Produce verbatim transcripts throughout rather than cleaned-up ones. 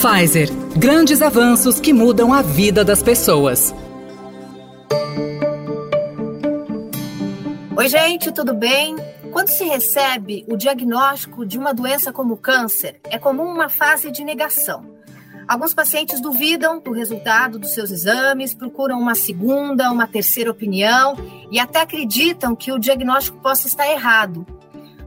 Pfizer, grandes avanços que mudam a vida das pessoas. Oi, gente, tudo bem? Quando se recebe o diagnóstico de uma doença como o câncer, é comum uma fase de negação. Alguns pacientes duvidam do resultado dos seus exames, procuram uma segunda, uma terceira opinião e até acreditam que o diagnóstico possa estar errado.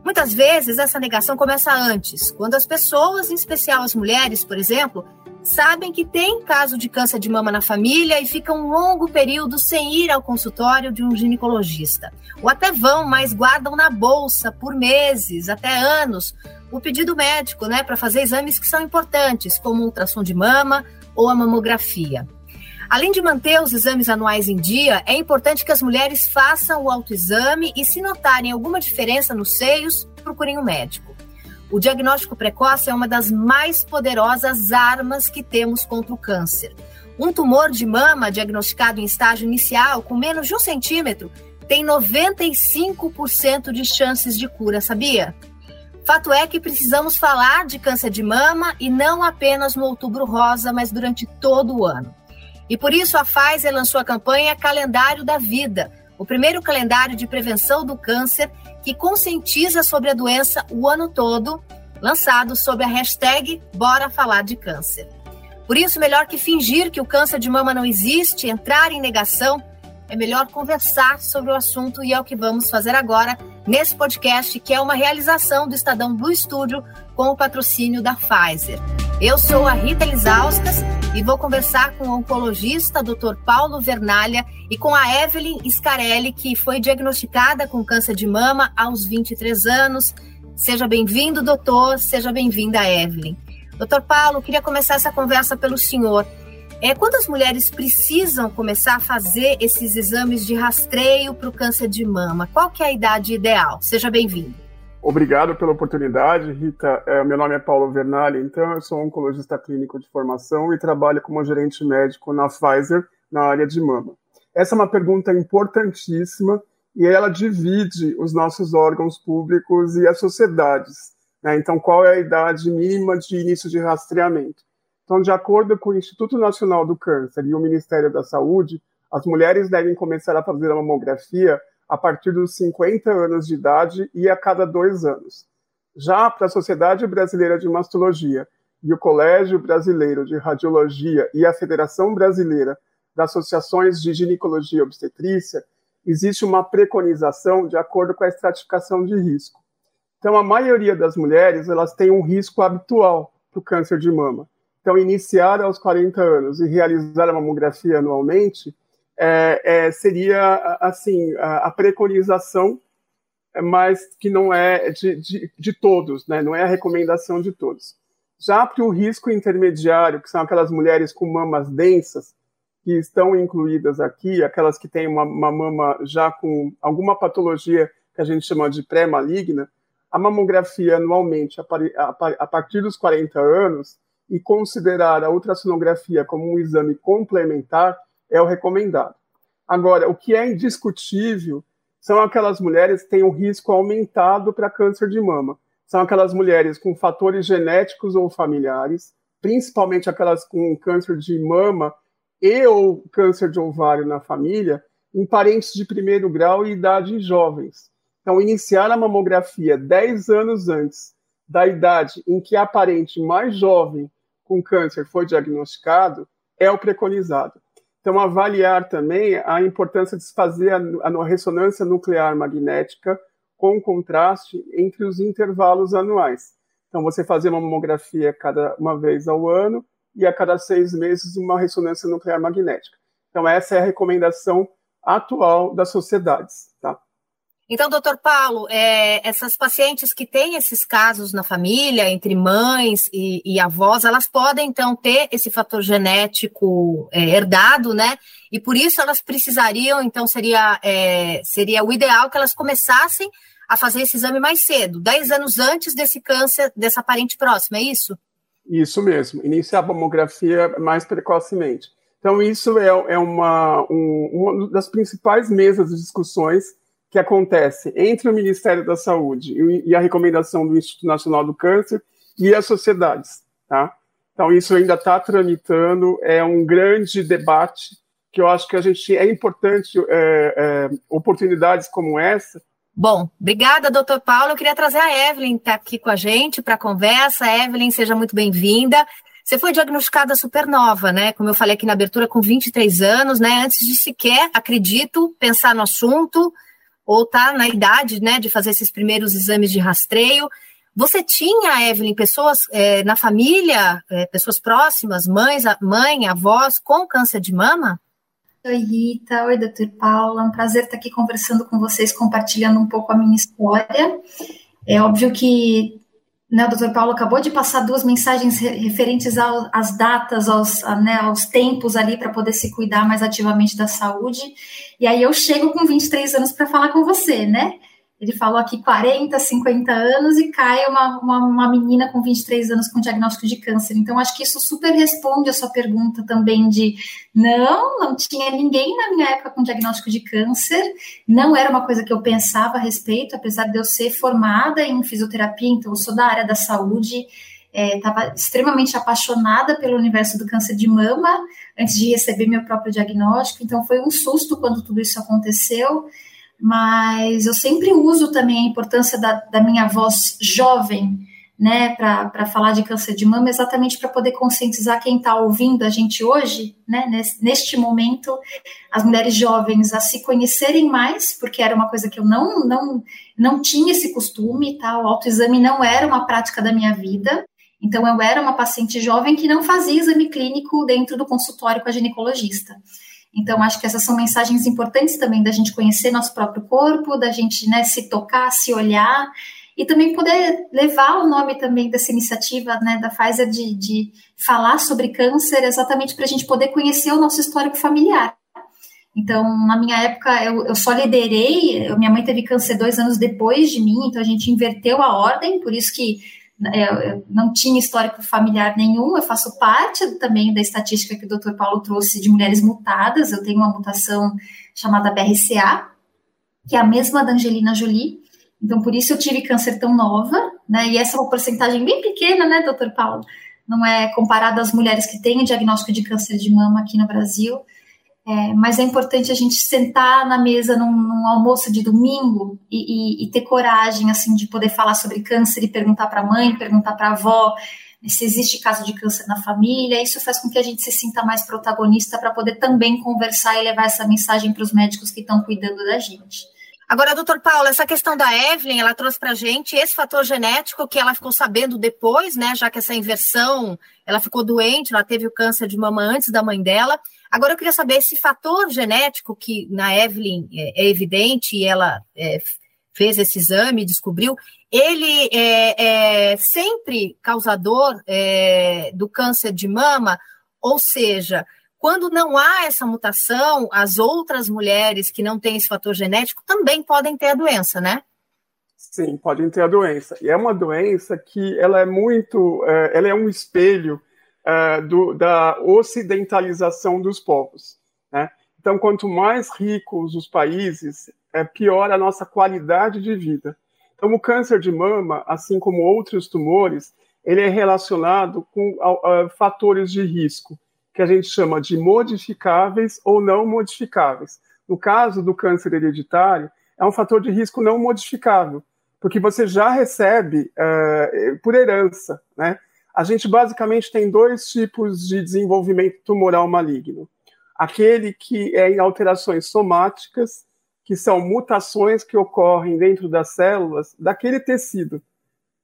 Muitas vezes essa negação começa antes, quando as pessoas, em especial as mulheres, por exemplo, sabem que tem caso de câncer de mama na família e ficam um longo período sem ir ao consultório de um ginecologista. Ou até vão, mas guardam na bolsa por meses, até anos, o pedido médico, né, para fazer exames que são importantes, como o ultrassom de mama ou a mamografia. Além de manter os exames anuais em dia, é importante que as mulheres façam o autoexame e, se notarem alguma diferença nos seios, procurem um médico. O diagnóstico precoce é uma das mais poderosas armas que temos contra o câncer. Um tumor de mama diagnosticado em estágio inicial, com menos de um centímetro, tem noventa e cinco por cento de chances de cura, sabia? Fato é que precisamos falar de câncer de mama e não apenas no Outubro Rosa, mas durante todo o ano. E por isso a Pfizer lançou a campanha Calendário da Vida, o primeiro calendário de prevenção do câncer que conscientiza sobre a doença o ano todo, lançado sob a hashtag Bora Falar de Câncer. Por isso, melhor que fingir que o câncer de mama não existe, entrar em negação, é melhor conversar sobre o assunto, e é o que vamos fazer agora nesse podcast, que é uma realização do Estadão Blue Studio com o patrocínio da Pfizer. Eu sou a Rita Lisauskas e vou conversar com o oncologista doutor Paulo Vernalha e com a Evelyn Scarelli, que foi diagnosticada com câncer de mama aos vinte e três anos. Seja bem-vindo, doutor. Seja bem-vinda, Evelyn. Doutor Paulo, queria começar essa conversa pelo senhor. É, quantas mulheres precisam começar a fazer esses exames de rastreio para o câncer de mama? Qual que é a idade ideal? Seja bem-vindo. Obrigado pela oportunidade, Rita. É, meu nome é Paulo Vernalha, então eu sou oncologista clínico de formação e trabalho como gerente médico na Pfizer, na área de mama. Essa é uma pergunta importantíssima e ela divide os nossos órgãos públicos e as sociedades, né? Então, qual é a idade mínima de início de rastreamento? Então, de acordo com o Instituto Nacional do Câncer e o Ministério da Saúde, as mulheres devem começar a fazer a mamografia a partir dos cinquenta anos de idade e a cada dois anos. Já para a Sociedade Brasileira de Mastologia e o Colégio Brasileiro de Radiologia e a Federação Brasileira das Associações de Ginecologia e Obstetrícia, existe uma preconização de acordo com a estratificação de risco. Então, a maioria das mulheres elas tem um risco habitual para o câncer de mama. Então, iniciar aos quarenta anos e realizar a mamografia anualmente É, é, seria, assim, a, a preconização, mas que não é de, de, de todos, né? Não é a recomendação de todos. Já para o risco intermediário, que são aquelas mulheres com mamas densas, que estão incluídas aqui, aquelas que têm uma, uma mama já com alguma patologia que a gente chama de pré-maligna, a mamografia anualmente, a, a, a partir dos quarenta anos, e considerar a ultrassonografia como um exame complementar, é o recomendado. Agora, o que é indiscutível são aquelas mulheres que têm um risco aumentado para câncer de mama. São aquelas mulheres com fatores genéticos ou familiares, principalmente aquelas com câncer de mama e ou câncer de ovário na família, em parentes de primeiro grau e idade jovens. Então, iniciar a mamografia dez anos antes da idade em que a parente mais jovem com câncer foi diagnosticado é o preconizado. Então, avaliar também a importância de se fazer a, a ressonância nuclear magnética com contraste entre os intervalos anuais. Então, você fazer uma mamografia cada uma vez ao ano e a cada seis meses uma ressonância nuclear magnética. Então, essa é a recomendação atual das sociedades, tá? Então, doutor Paulo, é, essas pacientes que têm esses casos na família, entre mães e, e avós, elas podem, então, ter esse fator genético é, herdado, né? E por isso elas precisariam, então, seria, é, seria o ideal que elas começassem a fazer esse exame mais cedo, dez anos antes desse câncer, dessa parente próxima, é isso? Isso mesmo, iniciar a mamografia mais precocemente. Então, isso é, é uma, um, uma das principais mesas de discussões que acontece entre o Ministério da Saúde e a recomendação do Instituto Nacional do Câncer e as sociedades, tá? Então, isso ainda está tramitando, é um grande debate que eu acho que a gente é importante, é, é, oportunidades como essa. Bom, obrigada, doutor Paulo. Eu queria trazer a Evelyn, que está aqui com a gente para a conversa. Evelyn, seja muito bem-vinda. Você foi diagnosticada supernova, né? Como eu falei aqui na abertura, com vinte e três anos, né? Antes de sequer, acredito, pensar no assunto, ou tá na idade, né, de fazer esses primeiros exames de rastreio. Você tinha, Evelyn, pessoas é, na família, é, pessoas próximas, mães, a, mãe, avós, com câncer de mama? Oi, Rita. Oi, doutor Paulo. É um prazer estar aqui conversando com vocês, compartilhando um pouco a minha história. É óbvio que, né, o doutor Paulo acabou de passar duas mensagens referentes ao, às datas, aos, a, né, aos tempos ali para poder se cuidar mais ativamente da saúde. E aí eu chego com vinte e três anos para falar com você, né? Ele falou aqui quarenta, cinquenta anos e cai uma, uma, uma menina com vinte e três anos com diagnóstico de câncer. Então, acho que isso super responde a sua pergunta também de não, não tinha ninguém na minha época com diagnóstico de câncer. Não era uma coisa que eu pensava a respeito, apesar de eu ser formada em fisioterapia, então eu sou da área da saúde, estava é, extremamente apaixonada pelo universo do câncer de mama antes de receber meu próprio diagnóstico. Então, foi um susto quando tudo isso aconteceu. Mas eu sempre uso também a importância da, da minha voz jovem, né, para falar de câncer de mama, exatamente para poder conscientizar quem está ouvindo a gente hoje, né, nesse, neste momento, as mulheres jovens a se conhecerem mais, porque era uma coisa que eu não, não, não tinha esse costume, tá? O autoexame não era uma prática da minha vida, então eu era uma paciente jovem que não fazia exame clínico dentro do consultório com a ginecologista. Então, acho que essas são mensagens importantes também da gente conhecer nosso próprio corpo, da gente, né, se tocar, se olhar e também poder levar o nome também dessa iniciativa, né, da Pfizer de, de falar sobre câncer exatamente para a gente poder conhecer o nosso histórico familiar. Então, na minha época, eu, eu só liderei, eu, minha mãe teve câncer dois anos depois de mim, então a gente inverteu a ordem, por isso que eu não tinha histórico familiar nenhum, eu faço parte também da estatística que o doutor Paulo trouxe de mulheres mutadas, eu tenho uma mutação chamada B R C A, que é a mesma da Angelina Jolie, então por isso eu tive câncer tão nova, né, e essa é uma porcentagem bem pequena, né, doutor Paulo, não é comparado às mulheres que têm o diagnóstico de câncer de mama aqui no Brasil, é, mas é importante a gente sentar na mesa num, num almoço de domingo e, e, e ter coragem, assim, de poder falar sobre câncer e perguntar para a mãe, perguntar para a avó se existe caso de câncer na família. Isso faz com que a gente se sinta mais protagonista para poder também conversar e levar essa mensagem para os médicos que estão cuidando da gente. Agora, doutor Paulo, essa questão da Evelyn, ela trouxe para a gente esse fator genético que ela ficou sabendo depois, né, já que essa inversão, ela ficou doente, ela teve o câncer de mama antes da mãe dela. Agora, eu queria saber, esse fator genético que na Evelyn é, é evidente e ela é, fez esse exame e descobriu, ele é, é sempre causador é, do câncer de mama? Ou seja, quando não há essa mutação, as outras mulheres que não têm esse fator genético também podem ter a doença, né? Sim, podem ter a doença. E é uma doença que ela é muito, ela é um espelho do, da ocidentalização dos povos, né? Então, quanto mais ricos os países, pior a nossa qualidade de vida. Então, o câncer de mama, assim como outros tumores, ele é relacionado com fatores de risco, que a gente chama de modificáveis ou não modificáveis. No caso do câncer hereditário, é um fator de risco não modificável, porque você já recebe uh, por herança, né? A gente basicamente tem dois tipos de desenvolvimento tumoral maligno. Aquele que é em alterações somáticas, que são mutações que ocorrem dentro das células daquele tecido.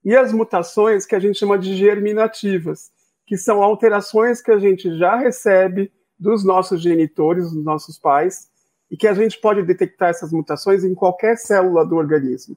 E as mutações que a gente chama de germinativas, que são alterações que a gente já recebe dos nossos genitores, dos nossos pais, e que a gente pode detectar essas mutações em qualquer célula do organismo.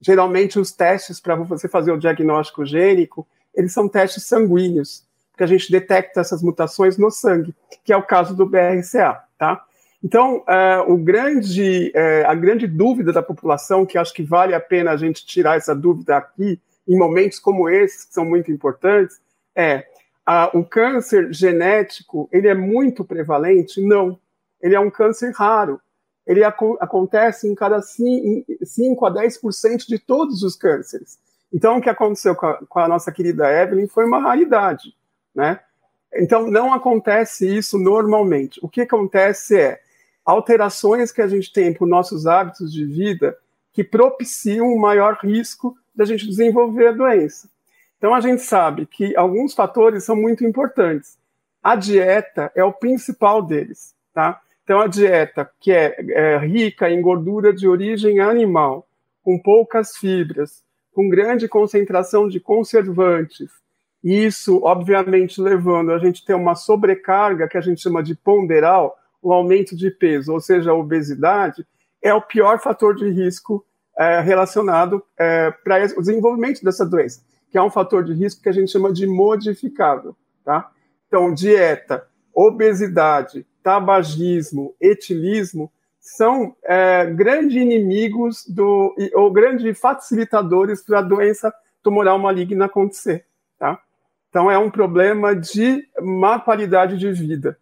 Geralmente, os testes para você fazer o diagnóstico gênico, eles são testes sanguíneos, porque a gente detecta essas mutações no sangue, que é o caso do B R C A, tá? Então, uh, o grande, uh, a grande dúvida da população, que acho que vale a pena a gente tirar essa dúvida aqui, em momentos como esses, que são muito importantes, é... Ah, o câncer genético, ele é muito prevalente? Não. Ele é um câncer raro. Ele ac- acontece em cada cinco a dez por cento de todos os cânceres. Então, o que aconteceu com a, com a nossa querida Evelyn foi uma raridade, né? Então, não acontece isso normalmente. O que acontece é alterações que a gente tem por nossos hábitos de vida que propiciam um maior risco da gente desenvolver a doença. Então, a gente sabe que alguns fatores são muito importantes. A dieta é o principal deles, tá? Então, a dieta que é, é rica em gordura de origem animal, com poucas fibras, com grande concentração de conservantes, isso, obviamente, levando a gente a ter uma sobrecarga, que a gente chama de ponderal, o aumento de peso, ou seja, a obesidade, é o pior fator de risco é, relacionado é, para o desenvolvimento dessa doença, que é um fator de risco que a gente chama de modificável, tá? Então, dieta, obesidade, tabagismo, etilismo são é, grandes inimigos do, ou grandes facilitadores para a doença tumoral maligna acontecer, tá? Então, é um problema de má qualidade de vida.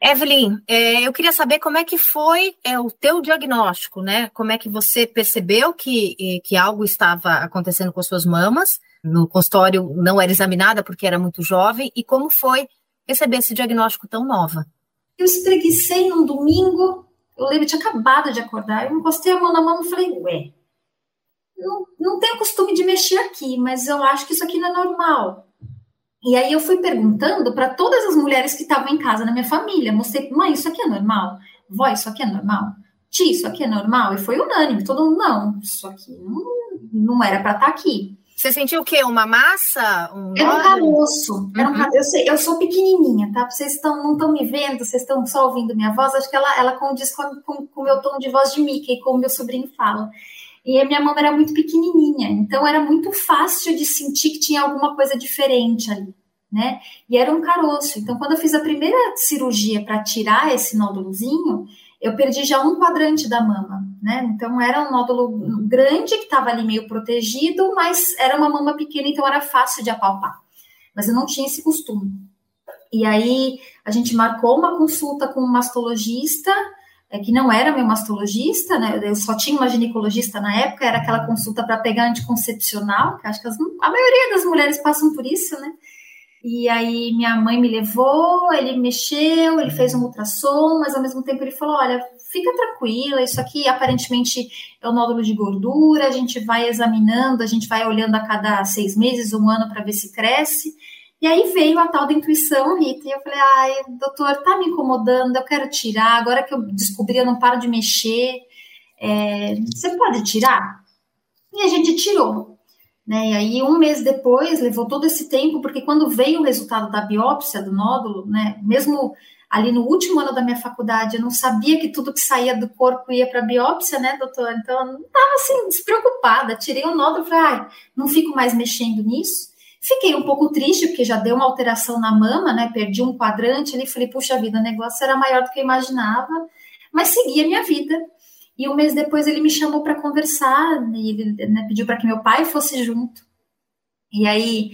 Evelyn, eu queria saber como é que foi o teu diagnóstico, né? Como é que você percebeu que, que algo estava acontecendo com as suas mamas? No consultório não era examinada porque era muito jovem, e como foi receber esse diagnóstico tão nova? Eu espreguicei num domingo, eu lembro, tinha acabado de acordar, eu encostei a mão na mão e falei, ué, não, não tenho costume de mexer aqui, mas eu acho que isso aqui não é normal. E aí eu fui perguntando para todas as mulheres que estavam em casa, na minha família, mostrei, mãe, isso aqui é normal? Vó, isso aqui é normal? Tia, isso aqui é normal? E foi unânime, todo mundo, não, isso aqui não, não era para estar aqui. Você sentiu o quê? Uma massa? Um era um caroço. Uhum. Era um caroço. Eu, sei, eu sou pequenininha, tá? Vocês tão, não estão me vendo, vocês estão só ouvindo minha voz. Acho que ela, ela condiz com o meu tom de voz de Mickey, como meu sobrinho fala. E a minha mama era muito pequenininha, então era muito fácil de sentir que tinha alguma coisa diferente ali, né? E era um caroço. Então, quando eu fiz a primeira cirurgia para tirar esse nódulozinho, eu perdi já um quadrante da mama, né? Então, era um nódulo grande que estava ali meio protegido, mas era uma mama pequena, então era fácil de apalpar. Mas eu não tinha esse costume. E aí, a gente marcou uma consulta com um mastologista, é que não era meu mastologista, né? Eu só tinha uma ginecologista na época, era aquela consulta para pegar anticoncepcional, que acho que as, a maioria das mulheres passam por isso, né? E aí minha mãe me levou, ele mexeu, ele fez um ultrassom, mas ao mesmo tempo ele falou, olha, fica tranquila, isso aqui aparentemente é um nódulo de gordura, a gente vai examinando, a gente vai olhando a cada seis meses, um ano, para ver se cresce. E aí veio a tal da intuição, Rita, e eu falei, ai, doutor, tá me incomodando, eu quero tirar, agora que eu descobri, eu não paro de mexer, é, você pode tirar? E a gente tirou, né, e aí um mês depois, levou todo esse tempo, porque quando veio o resultado da biópsia do nódulo, né, mesmo ali no último ano da minha faculdade, eu não sabia que tudo que saía do corpo ia para biópsia, né, doutor, então eu não estava assim, despreocupada, tirei o nódulo, falei, ai, não fico mais mexendo nisso. Fiquei um pouco triste, porque já deu uma alteração na mama, né? Perdi um quadrante ali, falei, puxa vida, o negócio era maior do que eu imaginava, mas segui a minha vida. E um mês depois ele me chamou para conversar, e ele, né, pediu para que meu pai fosse junto. E aí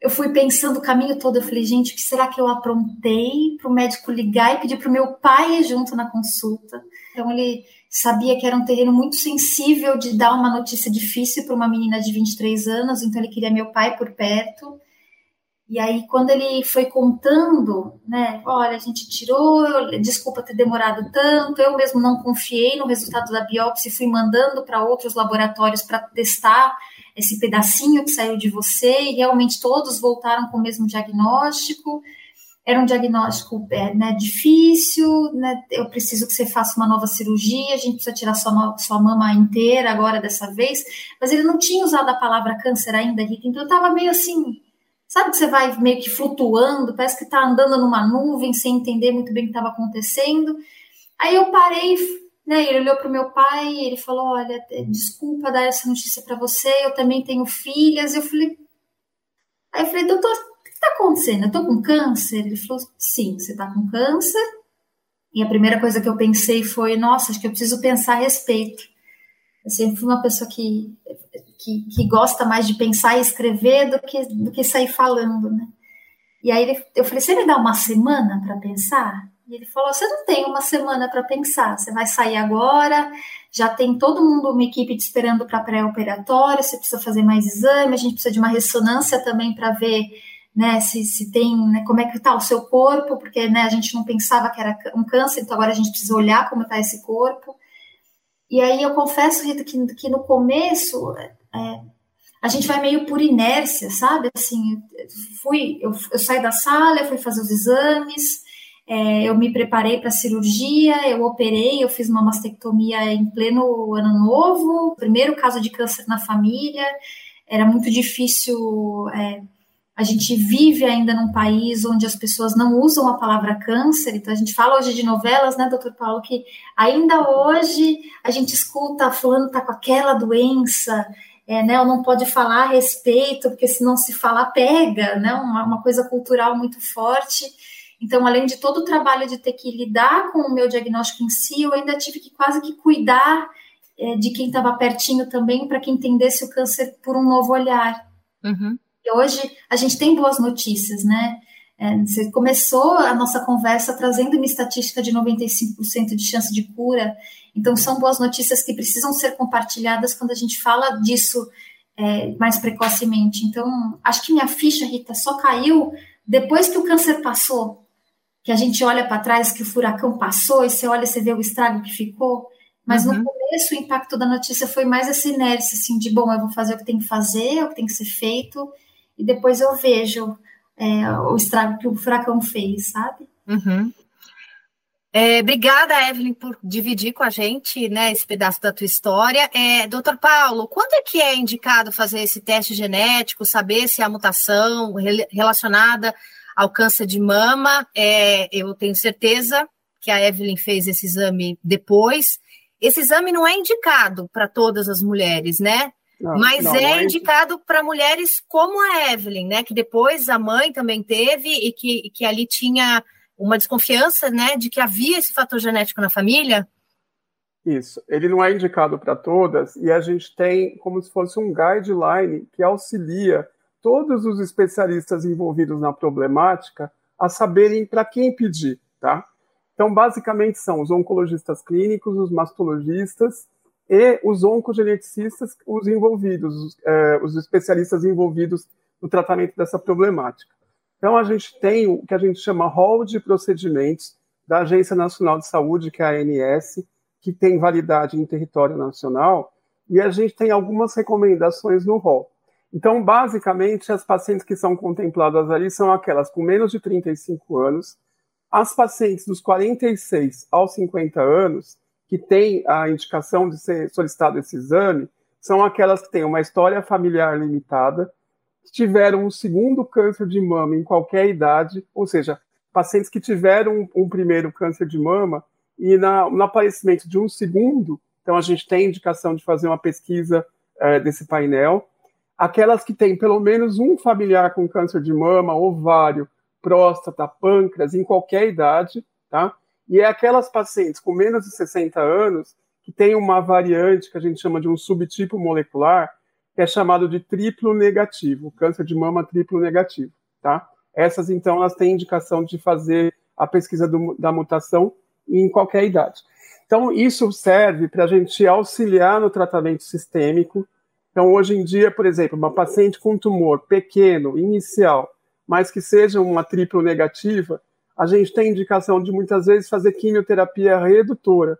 eu fui pensando o caminho todo, eu falei, gente, o que será que eu aprontei para o médico ligar e pedir para o meu pai ir junto na consulta? Então ele sabia que era um terreno muito sensível de dar uma notícia difícil para uma menina de vinte e três anos, então ele queria meu pai por perto. E aí, quando ele foi contando, né, olha, a gente tirou, eu, desculpa ter demorado tanto, eu mesmo não confiei no resultado da biópsia, fui mandando para outros laboratórios para testar esse pedacinho que saiu de você, e realmente todos voltaram com o mesmo diagnóstico. Era um diagnóstico, né, difícil, né, eu preciso que você faça uma nova cirurgia, a gente precisa tirar sua, sua mama inteira agora dessa vez, mas ele não tinha usado a palavra câncer ainda, Rita, então eu estava meio assim, sabe que você vai meio que flutuando, parece que está andando numa nuvem, sem entender muito bem o que estava acontecendo. Aí eu parei, né, ele olhou para o meu pai, ele falou, olha, desculpa dar essa notícia para você, eu também tenho filhas. Eu falei, aí eu falei, doutor, o que está acontecendo? Eu estou com câncer? Ele falou, sim, você está com câncer. E a primeira coisa que eu pensei foi, nossa, acho que eu preciso pensar a respeito. Eu sempre fui uma pessoa que, que, que gosta mais de pensar e escrever do que, do que sair falando, né? E aí ele, eu falei, você me dá uma semana para pensar? E ele falou, você não tem uma semana para pensar, você vai sair agora, já tem todo mundo, uma equipe te esperando para pré-operatório, você precisa fazer mais exame, a gente precisa de uma ressonância também para ver, né, se, se tem, né, como é que está o seu corpo, porque, né, a gente não pensava que era um câncer, então agora a gente precisa olhar como está esse corpo. E aí eu confesso, Rita, que, que no começo é, a gente vai meio por inércia, sabe? Assim, fui, eu, eu saí da sala, eu fui fazer os exames, é, eu me preparei para a cirurgia, eu operei, eu fiz uma mastectomia em pleno ano novo, primeiro caso de câncer na família, era muito difícil... É, a gente vive ainda num país onde as pessoas não usam a palavra câncer, então a gente fala hoje de novelas, né, doutor Paulo, que ainda hoje a gente escuta fulano tá com aquela doença, é, né, ou não pode falar a respeito, porque se não se falar pega, né, uma, uma coisa cultural muito forte. Então, além de todo o trabalho de ter que lidar com o meu diagnóstico em si, eu ainda tive que quase que cuidar é, de quem estava pertinho também, para que entendesse o câncer por um novo olhar. Uhum. E hoje a gente tem boas notícias, né? É, você começou a nossa conversa trazendo uma estatística de noventa e cinco por cento de chance de cura. Então, são boas notícias que precisam ser compartilhadas quando a gente fala disso é, mais precocemente. Então, acho que minha ficha, Rita, só caiu depois que o câncer passou. Que a gente olha para trás, que o furacão passou, e você olha e você vê o estrago que ficou. Mas uhum. no começo, o impacto da notícia foi mais essa inércia, assim, de, bom, eu vou fazer o que tem que fazer, o que tem que ser feito... E depois eu vejo é, o estrago que o furacão fez, sabe? Uhum. É, obrigada, Evelyn, por dividir com a gente, né, esse pedaço da tua história. É, doutor Paulo, quando é que é indicado fazer esse teste genético, saber se há mutação relacionada ao câncer de mama? É, eu tenho certeza que a Evelyn fez esse exame depois. Esse exame não é indicado para todas as mulheres, né? Não, mas não, é indicado para mulheres como a Evelyn, né? Que depois a mãe também teve e que, que ali tinha uma desconfiança, né? De que havia esse fator genético na família. Isso. Ele não é indicado para todas e a gente tem como se fosse um guideline que auxilia todos os especialistas envolvidos na problemática a saberem para quem pedir, tá? Então, basicamente, são os oncologistas clínicos, os mastologistas, e os oncogeneticistas, os envolvidos, os, eh, os especialistas envolvidos no tratamento dessa problemática. Então, a gente tem o que a gente chama rol de procedimentos da Agência Nacional de Saúde, que é a A N S, que tem validade em território nacional, e a gente tem algumas recomendações no rol. Então, basicamente, as pacientes que são contempladas ali são aquelas com menos de trinta e cinco anos, as pacientes dos quarenta e seis aos cinquenta anos, que tem a indicação de ser solicitado esse exame, são aquelas que têm uma história familiar limitada, que tiveram um segundo câncer de mama em qualquer idade, ou seja, pacientes que tiveram um primeiro câncer de mama e na, no aparecimento de um segundo, então a gente tem indicação de fazer uma pesquisa é, desse painel, aquelas que têm pelo menos um familiar com câncer de mama, ovário, próstata, pâncreas, em qualquer idade, tá? E é aquelas pacientes com menos de sessenta anos que tem uma variante que a gente chama de um subtipo molecular, que é chamado de triplo negativo, câncer de mama triplo negativo, tá? Essas, então, elas têm indicação de fazer a pesquisa do, da mutação em qualquer idade. Então, isso serve para a gente auxiliar no tratamento sistêmico. Então, hoje em dia, por exemplo, uma paciente com tumor pequeno, inicial, mas que seja uma triplo negativa, a gente tem indicação de, muitas vezes, fazer quimioterapia redutora,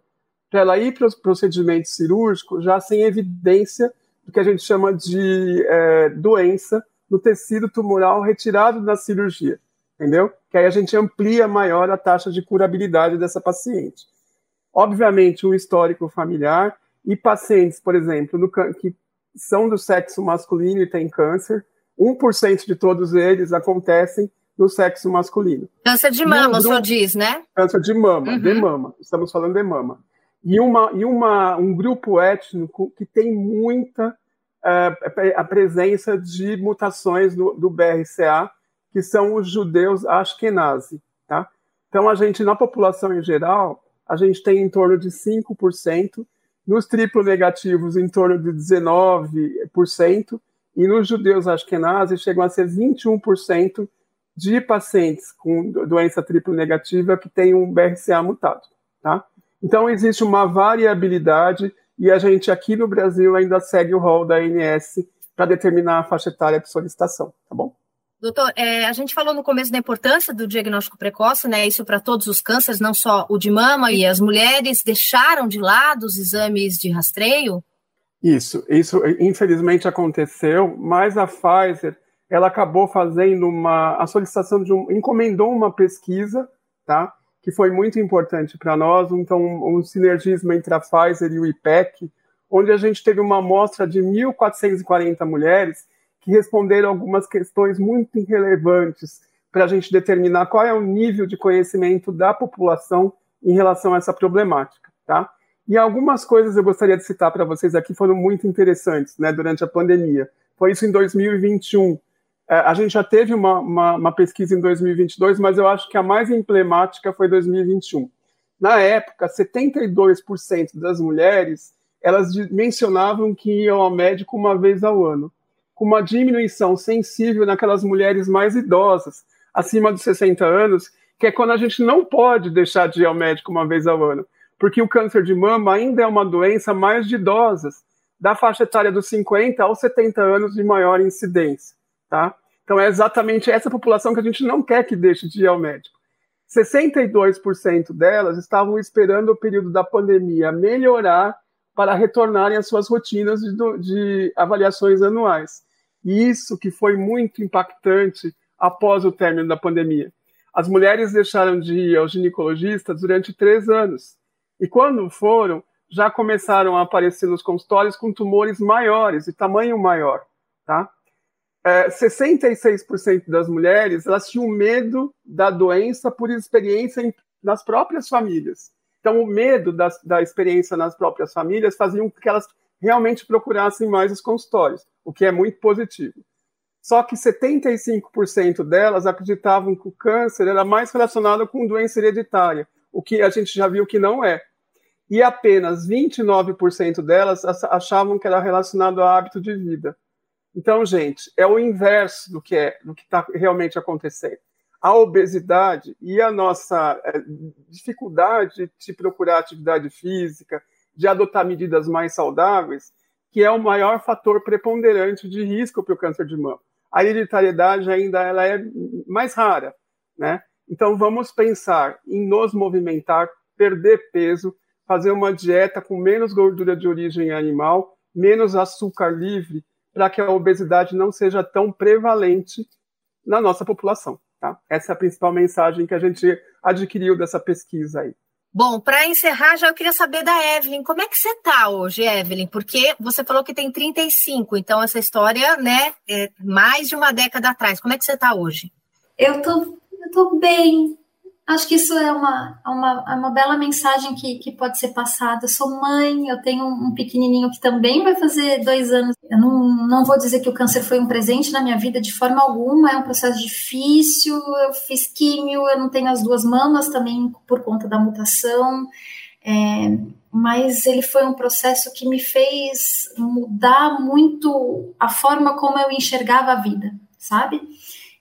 para ela ir para o procedimento cirúrgico já sem evidência do que a gente chama de é, doença no tecido tumoral retirado da cirurgia, entendeu? Que aí a gente amplia maior a taxa de curabilidade dessa paciente. Obviamente, um histórico familiar e pacientes, por exemplo, no, que são do sexo masculino e têm câncer, um por cento de todos eles acontecem no sexo masculino. Câncer de mama, o senhor diz, né? Câncer de mama, uhum. de mama. Estamos falando de mama. E, uma, e uma, um grupo étnico que tem muita uh, a presença de mutações do, do B R C A, que são os judeus ashkenazi, tá? Então, a gente, na população em geral, a gente tem em torno de cinco por cento, nos triplo negativos em torno de dezenove por cento, e nos judeus ashkenazi chegam a ser vinte e um por cento de pacientes com doença triplo negativa que tem um B R C A mutado, tá? Então, existe uma variabilidade e a gente aqui no Brasil ainda segue o rol da A N S para determinar a faixa etária de solicitação, tá bom? Doutor, é, a gente falou no começo da importância do diagnóstico precoce, né? Isso para todos os cânceres, não só o de mama, e as mulheres deixaram de lado os exames de rastreio? Isso, isso infelizmente aconteceu, mas a Pfizer, ela acabou fazendo uma, a solicitação de um, encomendou uma pesquisa, tá? Que foi muito importante para nós, então um, um sinergismo entre a Pfizer e o I P E C, onde a gente teve uma amostra de mil quatrocentas e quarenta mulheres que responderam algumas questões muito relevantes para a gente determinar qual é o nível de conhecimento da população em relação a essa problemática, tá? E algumas coisas eu gostaria de citar para vocês aqui foram muito interessantes, né, durante a pandemia. Foi isso em dois mil e vinte e um. A gente já teve uma, uma, uma pesquisa em dois mil e vinte e dois, mas eu acho que a mais emblemática foi dois mil e vinte e um. Na época, setenta e dois por cento das mulheres, elas mencionavam que iam ao médico uma vez ao ano, com uma diminuição sensível naquelas mulheres mais idosas, acima dos sessenta anos, que é quando a gente não pode deixar de ir ao médico uma vez ao ano, porque o câncer de mama ainda é uma doença mais de idosas, da faixa etária dos cinquenta aos setenta anos de maior incidência, tá? Então é exatamente essa população que a gente não quer que deixe de ir ao médico. sessenta e dois por cento delas estavam esperando o período da pandemia melhorar para retornarem às suas rotinas de, de avaliações anuais. E isso que foi muito impactante após o término da pandemia. As mulheres deixaram de ir ao ginecologista durante três anos. E quando foram, já começaram a aparecer nos consultórios com tumores maiores, de tamanho maior. Tá? É, sessenta e seis por cento das mulheres, elas tinham medo da doença por experiência em, nas próprias famílias. Então, o medo da, da experiência nas próprias famílias fazia com que elas realmente procurassem mais os consultórios, o que é muito positivo. Só que setenta e cinco por cento delas acreditavam que o câncer era mais relacionado com doença hereditária, o que a gente já viu que não é. E apenas vinte e nove por cento delas achavam que era relacionado a hábito de vida. Então, gente, é o inverso do que é, do que está realmente acontecendo. A obesidade e a nossa dificuldade de procurar atividade física, de adotar medidas mais saudáveis, que é o maior fator preponderante de risco para o câncer de mama. A hereditariedade ainda ela é mais rara, né? Então vamos pensar em nos movimentar, perder peso, fazer uma dieta com menos gordura de origem animal, menos açúcar livre, para que a obesidade não seja tão prevalente na nossa população. Tá? Essa é a principal mensagem que a gente adquiriu dessa pesquisa aí. Bom, para encerrar, já eu queria saber da Evelyn, como é que você está hoje, Evelyn? Porque você falou que tem trinta e cinco, então essa história, né, é mais de uma década atrás. Como é que você está hoje? Eu tô, eu tô bem. Acho que isso é uma, uma, uma bela mensagem que, que pode ser passada. Eu sou mãe, eu tenho um pequenininho que também vai fazer dois anos. Eu não, não vou dizer que o câncer foi um presente na minha vida de forma alguma, é um processo difícil, eu fiz químio, eu não tenho as duas mamas também por conta da mutação, é, mas ele foi um processo que me fez mudar muito a forma como eu enxergava a vida, sabe?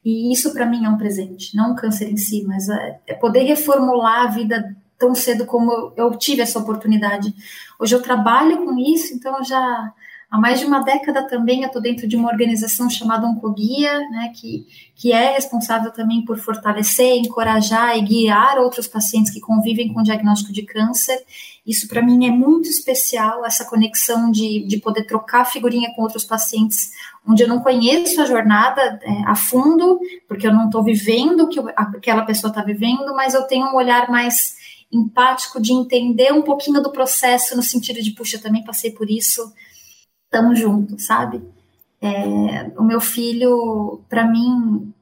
E isso para mim é um presente, não o câncer em si, mas é poder reformular a vida tão cedo como eu tive essa oportunidade. Hoje eu trabalho com isso, então já há mais de uma década também eu estou dentro de uma organização chamada Oncoguia, né, que, que é responsável também por fortalecer, encorajar e guiar outros pacientes que convivem com diagnóstico de câncer. Isso para mim é muito especial, essa conexão de, de poder trocar figurinha com outros pacientes, onde eu não conheço a jornada é, a fundo, porque eu não estou vivendo o que aquela pessoa está vivendo, mas eu tenho um olhar mais empático de entender um pouquinho do processo, no sentido de, puxa, eu também passei por isso, estamos juntos, sabe? É, o meu filho, para mim,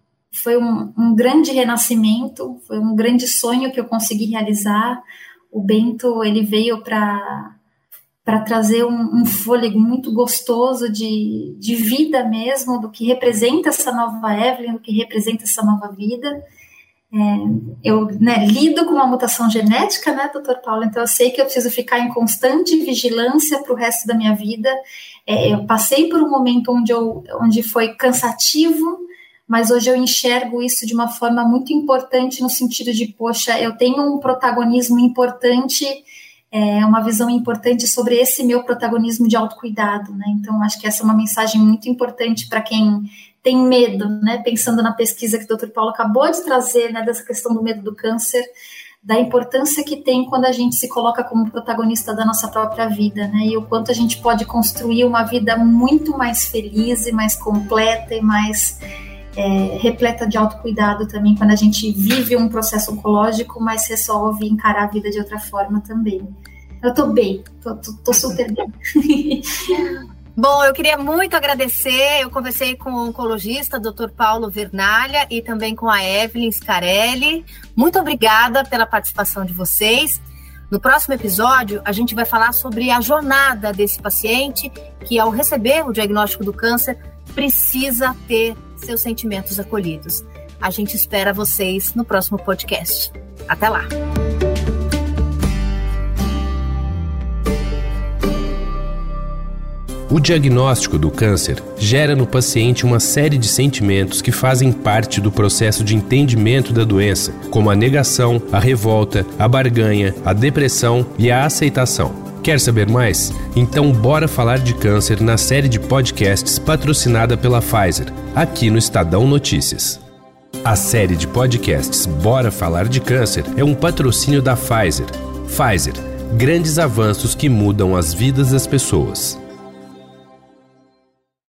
foi um, um grande renascimento, foi um grande sonho que eu consegui realizar. O Bento, ele veio para... para trazer um, um fôlego muito gostoso de, de vida mesmo, do que representa essa nova Evelyn, do que representa essa nova vida. É, eu né, lido com uma mutação genética, né, doutor Paulo? Então eu sei que eu preciso ficar em constante vigilância para o resto da minha vida. É, eu passei por um momento onde, eu, onde foi cansativo, mas hoje eu enxergo isso de uma forma muito importante no sentido de, poxa, eu tenho um protagonismo importante, é uma visão importante sobre esse meu protagonismo de autocuidado, né? Então, acho que essa é uma mensagem muito importante para quem tem medo, né? Pensando na pesquisa que o doutor Paulo acabou de trazer, né, dessa questão do medo do câncer, da importância que tem quando a gente se coloca como protagonista da nossa própria vida, né? E o quanto a gente pode construir uma vida muito mais feliz e mais completa e mais é, repleta de autocuidado também, quando a gente vive um processo oncológico, mas resolve encarar a vida de outra forma também. Eu tô bem, tô, tô, tô super bem. Bom, eu queria muito agradecer, eu conversei com o oncologista, doutor Paulo Vernalha, e também com a Evelyn Scarelli. Muito obrigada pela participação de vocês. No próximo episódio, a gente vai falar sobre a jornada desse paciente que, ao receber o diagnóstico do câncer, precisa ter seus sentimentos acolhidos. A gente espera vocês no próximo podcast. Até lá! O diagnóstico do câncer gera no paciente uma série de sentimentos que fazem parte do processo de entendimento da doença, como a negação, a revolta, a barganha, a depressão e a aceitação. Quer saber mais? Então bora falar de câncer na série de podcasts patrocinada pela Pfizer, aqui no Estadão Notícias. A série de podcasts Bora Falar de Câncer é um patrocínio da Pfizer. Pfizer, grandes avanços que mudam as vidas das pessoas.